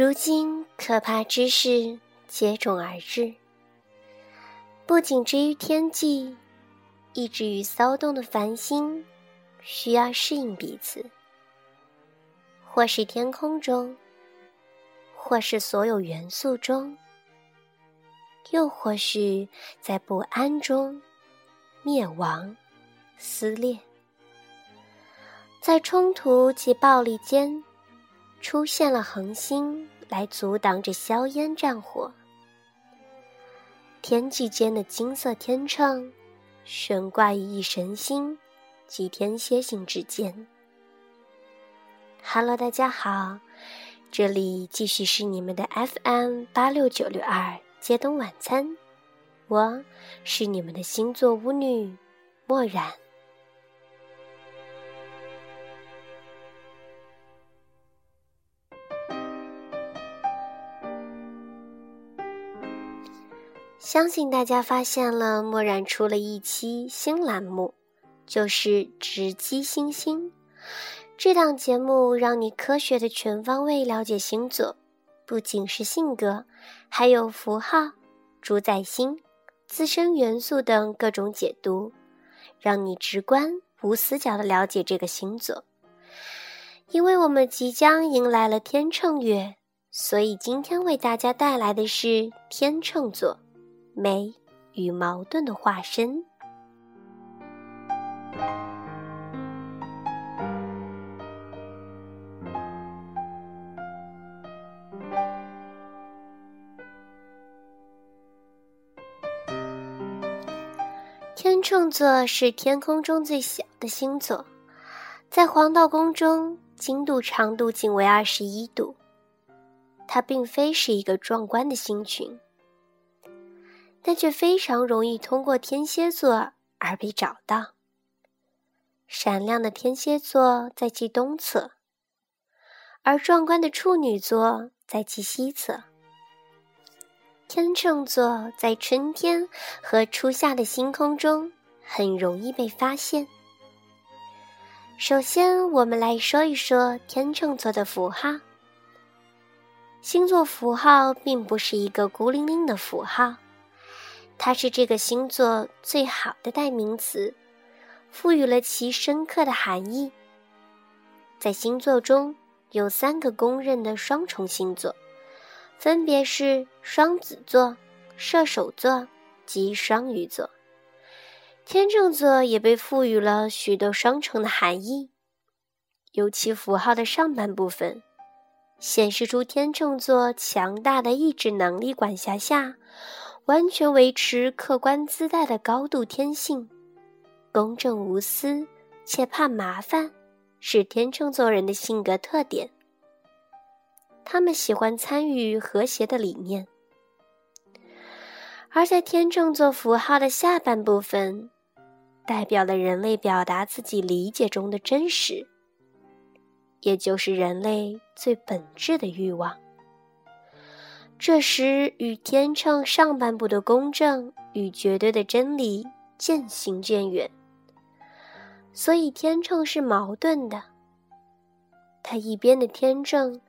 如今可怕之事接踵而至，不仅之于天际，亦之于骚动的繁星，需要适应彼此，或是天空中，或是所有元素中，又或是在不安中灭亡撕裂，在冲突及暴力间出现了恒星来阻挡着硝烟战火。天际间的金色天秤悬挂于一神星及天蝎星之间。Hello， 大家好，这里继续是你们的 FM86962 街东晚餐，我是你们的星座巫女默然。相信大家发现了，默然出了一期新栏目，就是直击星星。这档节目让你科学的全方位了解星座，不仅是性格，还有符号、主宰星、自身元素等各种解读，让你直观无死角地了解这个星座。因为我们即将迎来了天秤月，所以今天为大家带来的是天秤座，美与矛盾的化身。天秤座是天空中最小的星座，在黄道宫中，经度长度仅为21度，它并非是一个壮观的星群，但却非常容易通过天蝎座而被找到。闪亮的天蝎座在其东侧，而壮观的处女座在其西侧。天秤座在春天和初夏的星空中很容易被发现。首先，我们来说一说天秤座的符号。星座符号并不是一个孤零零的符号，它是这个星座最好的代名词，赋予了其深刻的含义。在星座中有3个公认的双重星座，分别是双子座、射手座及双鱼座。天秤座也被赋予了许多双重的含义，尤其符号的上半部分显示出天秤座强大的意志能力管辖下完全维持客观姿态的高度天性，公正无私且怕麻烦是天秤座人的性格特点。他们喜欢参与和谐的理念。而在天秤座符号的下半部分，代表了人类表达自己理解中的真实，也就是人类最本质的欲望。这时与天秤上半部的公正与绝对的真理渐行渐远，所以天秤是矛盾的。它一边的天秤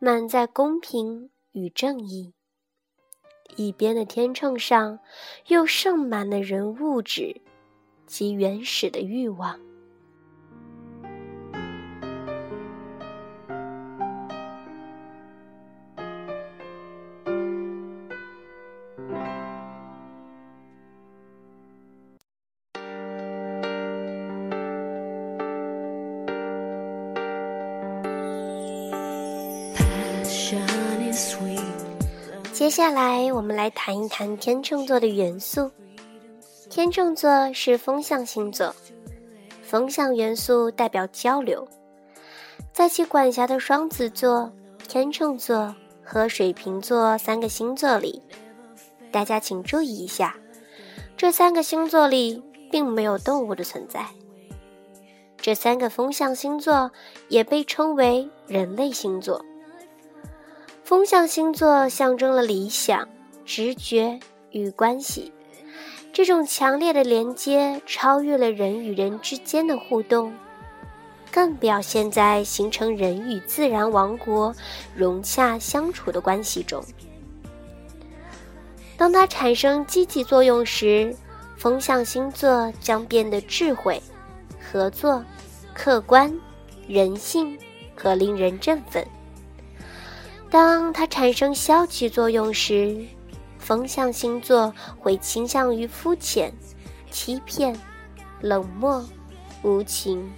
满载公平与正义，一边的天秤上又盛满了人物质及原始的欲望。接下来我们来谈一谈天秤座的元素。天秤座是风象星座，风象元素代表交流，在其管辖的双子座、天秤座和水瓶座3个星座里，大家请注意一下，这3个星座里并没有动物的存在。这3个风象星座也被称为人类星座。风象星座象征了理想、直觉与关系，这种强烈的连接超越了人与人之间的互动，更表现在形成人与自然王国融洽相处的关系中。当它产生积极作用时，风象星座将变得智慧、合作、客观、人性和令人振奋。当它产生消极作用时，风象星座会倾向于肤浅、欺骗、冷漠、无情、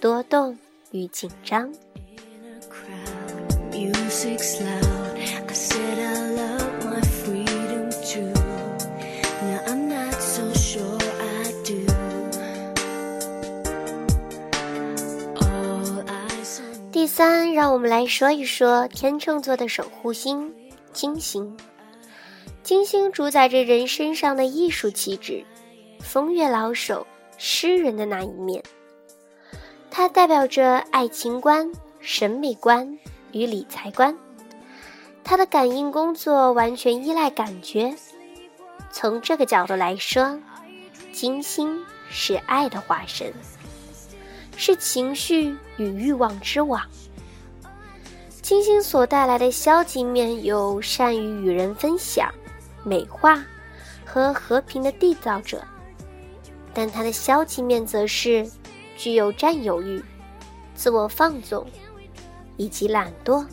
多动与紧张。第三，让我们来说一说天秤座的守护星金星。金星主宰着人身上的艺术气质，风月老手、诗人的那一面。它代表着爱情观、审美观与理财观。它的感应工作完全依赖感觉。从这个角度来说，金星是爱的化身，是情绪与欲望之网。金星所带来的消极面有善于与人分享、美化和和平的缔造者，但它的消极面则是具有占有欲、自我放纵以及懒惰。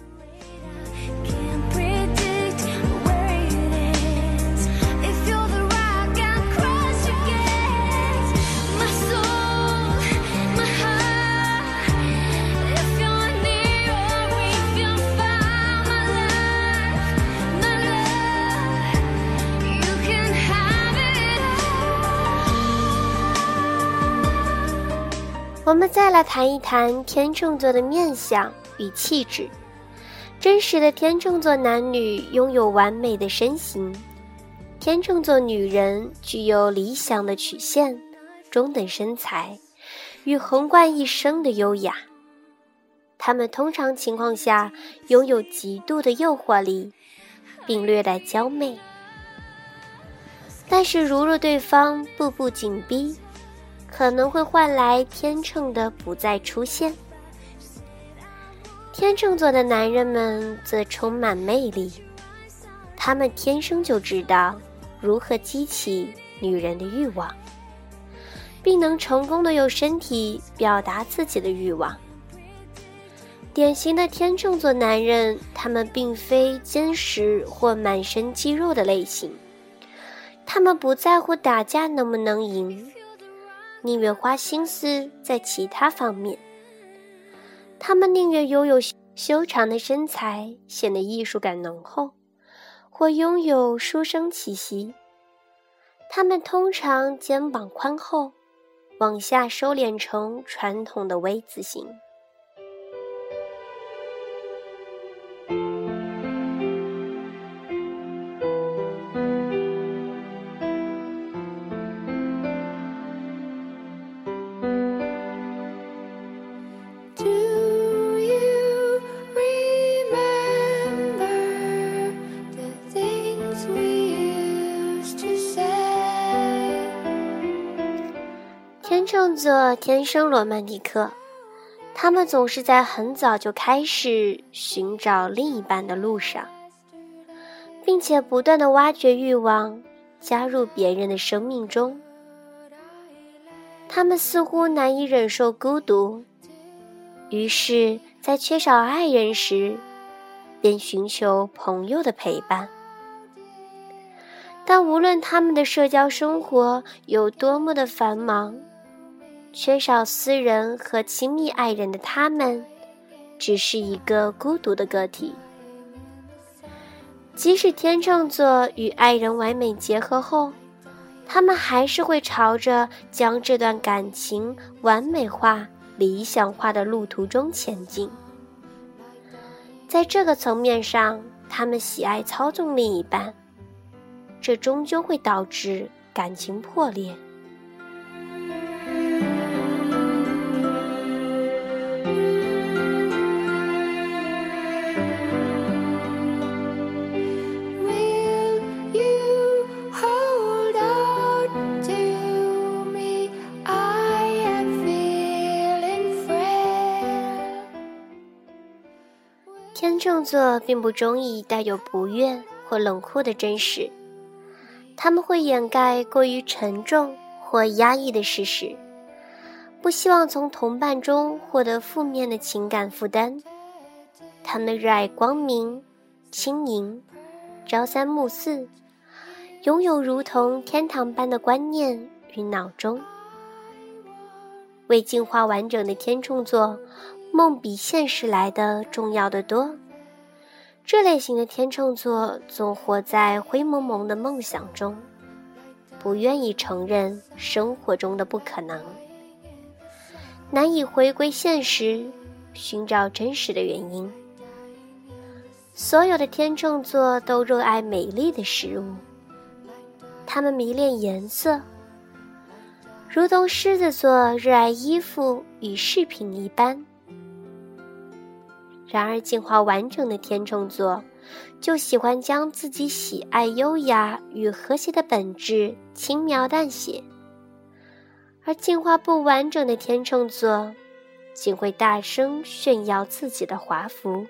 我们再来谈一谈天秤座的面相与气质。真实的天秤座男女拥有完美的身形，天秤座女人具有理想的曲线、中等身材与横贯一生的优雅。她们通常情况下拥有极度的诱惑力，并略带娇媚。但是如若对方步步紧逼，可能会换来天秤的不再出现。天秤座的男人们则充满魅力，他们天生就知道如何激起女人的欲望，并能成功地用身体表达自己的欲望。典型的天秤座男人，他们并非坚实或满身肌肉的类型，他们不在乎打架能不能赢，宁愿花心思在其他方面。他们宁愿拥有修长的身材，显得艺术感浓厚，或拥有书生气息。他们通常肩膀宽厚，往下收敛成传统的 V 字形。天秤座天生罗曼蒂克，他们总是在很早就开始寻找另一半的路上，并且不断地挖掘欲望，加入别人的生命中。他们似乎难以忍受孤独，于是在缺少爱人时便寻求朋友的陪伴。但无论他们的社交生活有多么的繁忙，缺少私人和亲密爱人的他们，只是一个孤独的个体。即使天秤座与爱人完美结合后，他们还是会朝着将这段感情完美化、理想化的路途中前进。在这个层面上，他们喜爱操纵另一半，这终究会导致感情破裂。天秤座并不中意带有不悦或冷酷的真实，他们会掩盖过于沉重或压抑的事实，不希望从同伴中获得负面的情感负担。他们热爱光明、轻盈、朝三暮四，拥有如同天堂般的观念与脑中。未进化完整的天秤座，梦比现实来的重要得多。这类型的天秤座总活在灰蒙蒙的梦想中，不愿意承认生活中的不可能，难以回归现实，寻找真实的原因。所有的天秤座都热爱美丽的事物，他们迷恋颜色，如同狮子座热爱衣服与饰品一般。然而进化完整的天秤座就喜欢将自己喜爱优雅与和谐的本质轻描淡写，而进化不完整的天秤座仅会大声炫耀自己的华服。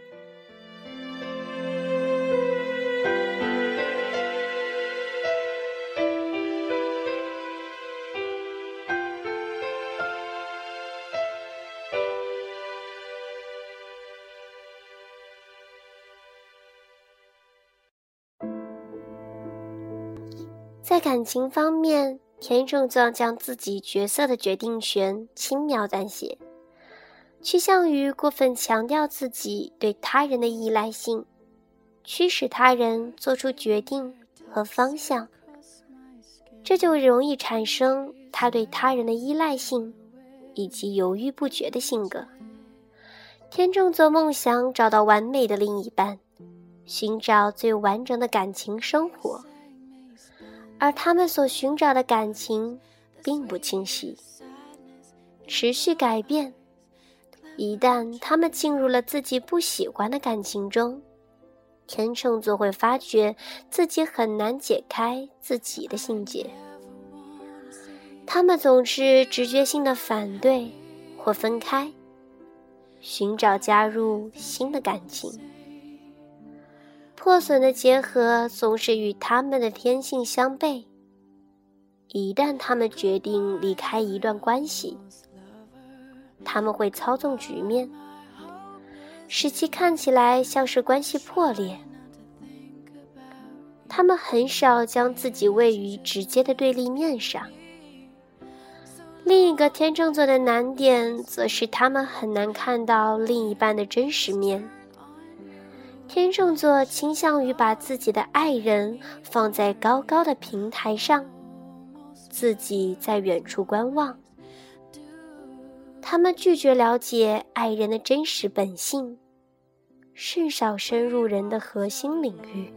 在感情方面，天秤座将自己角色的决定权轻描淡写，趋向于过分强调自己对他人的依赖性，驱使他人做出决定和方向，这就容易产生他对他人的依赖性以及犹豫不决的性格。天秤座梦想找到完美的另一半，寻找最完整的感情生活，而他们所寻找的感情并不清晰，持续改变。一旦他们进入了自己不喜欢的感情中，天秤座会发觉自己很难解开自己的心结。他们总是直觉性的反对或分开，寻找加入新的感情。破损的结合总是与他们的天性相悖，一旦他们决定离开一段关系，他们会操纵局面，使其看起来像是关系破裂。他们很少将自己位于直接的对立面上。另一个天秤座的难点则是他们很难看到另一半的真实面。天秤座倾向于把自己的爱人放在高高的平台上，自己在远处观望。他们拒绝了解爱人的真实本性，甚少深入人的核心领域。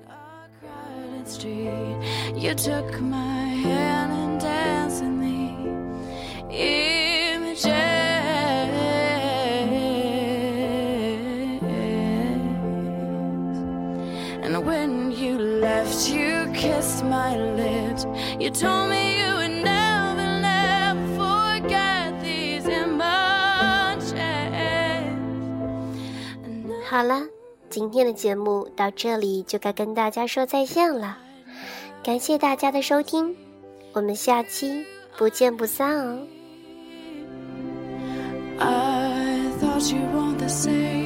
When you left, you kissed my lips. You told me you would never, never forget these emotions. 好了，今天的节目到这里就该跟大家说再见了。感谢大家的收听，我们下期不见不散哦。I thought you were the same.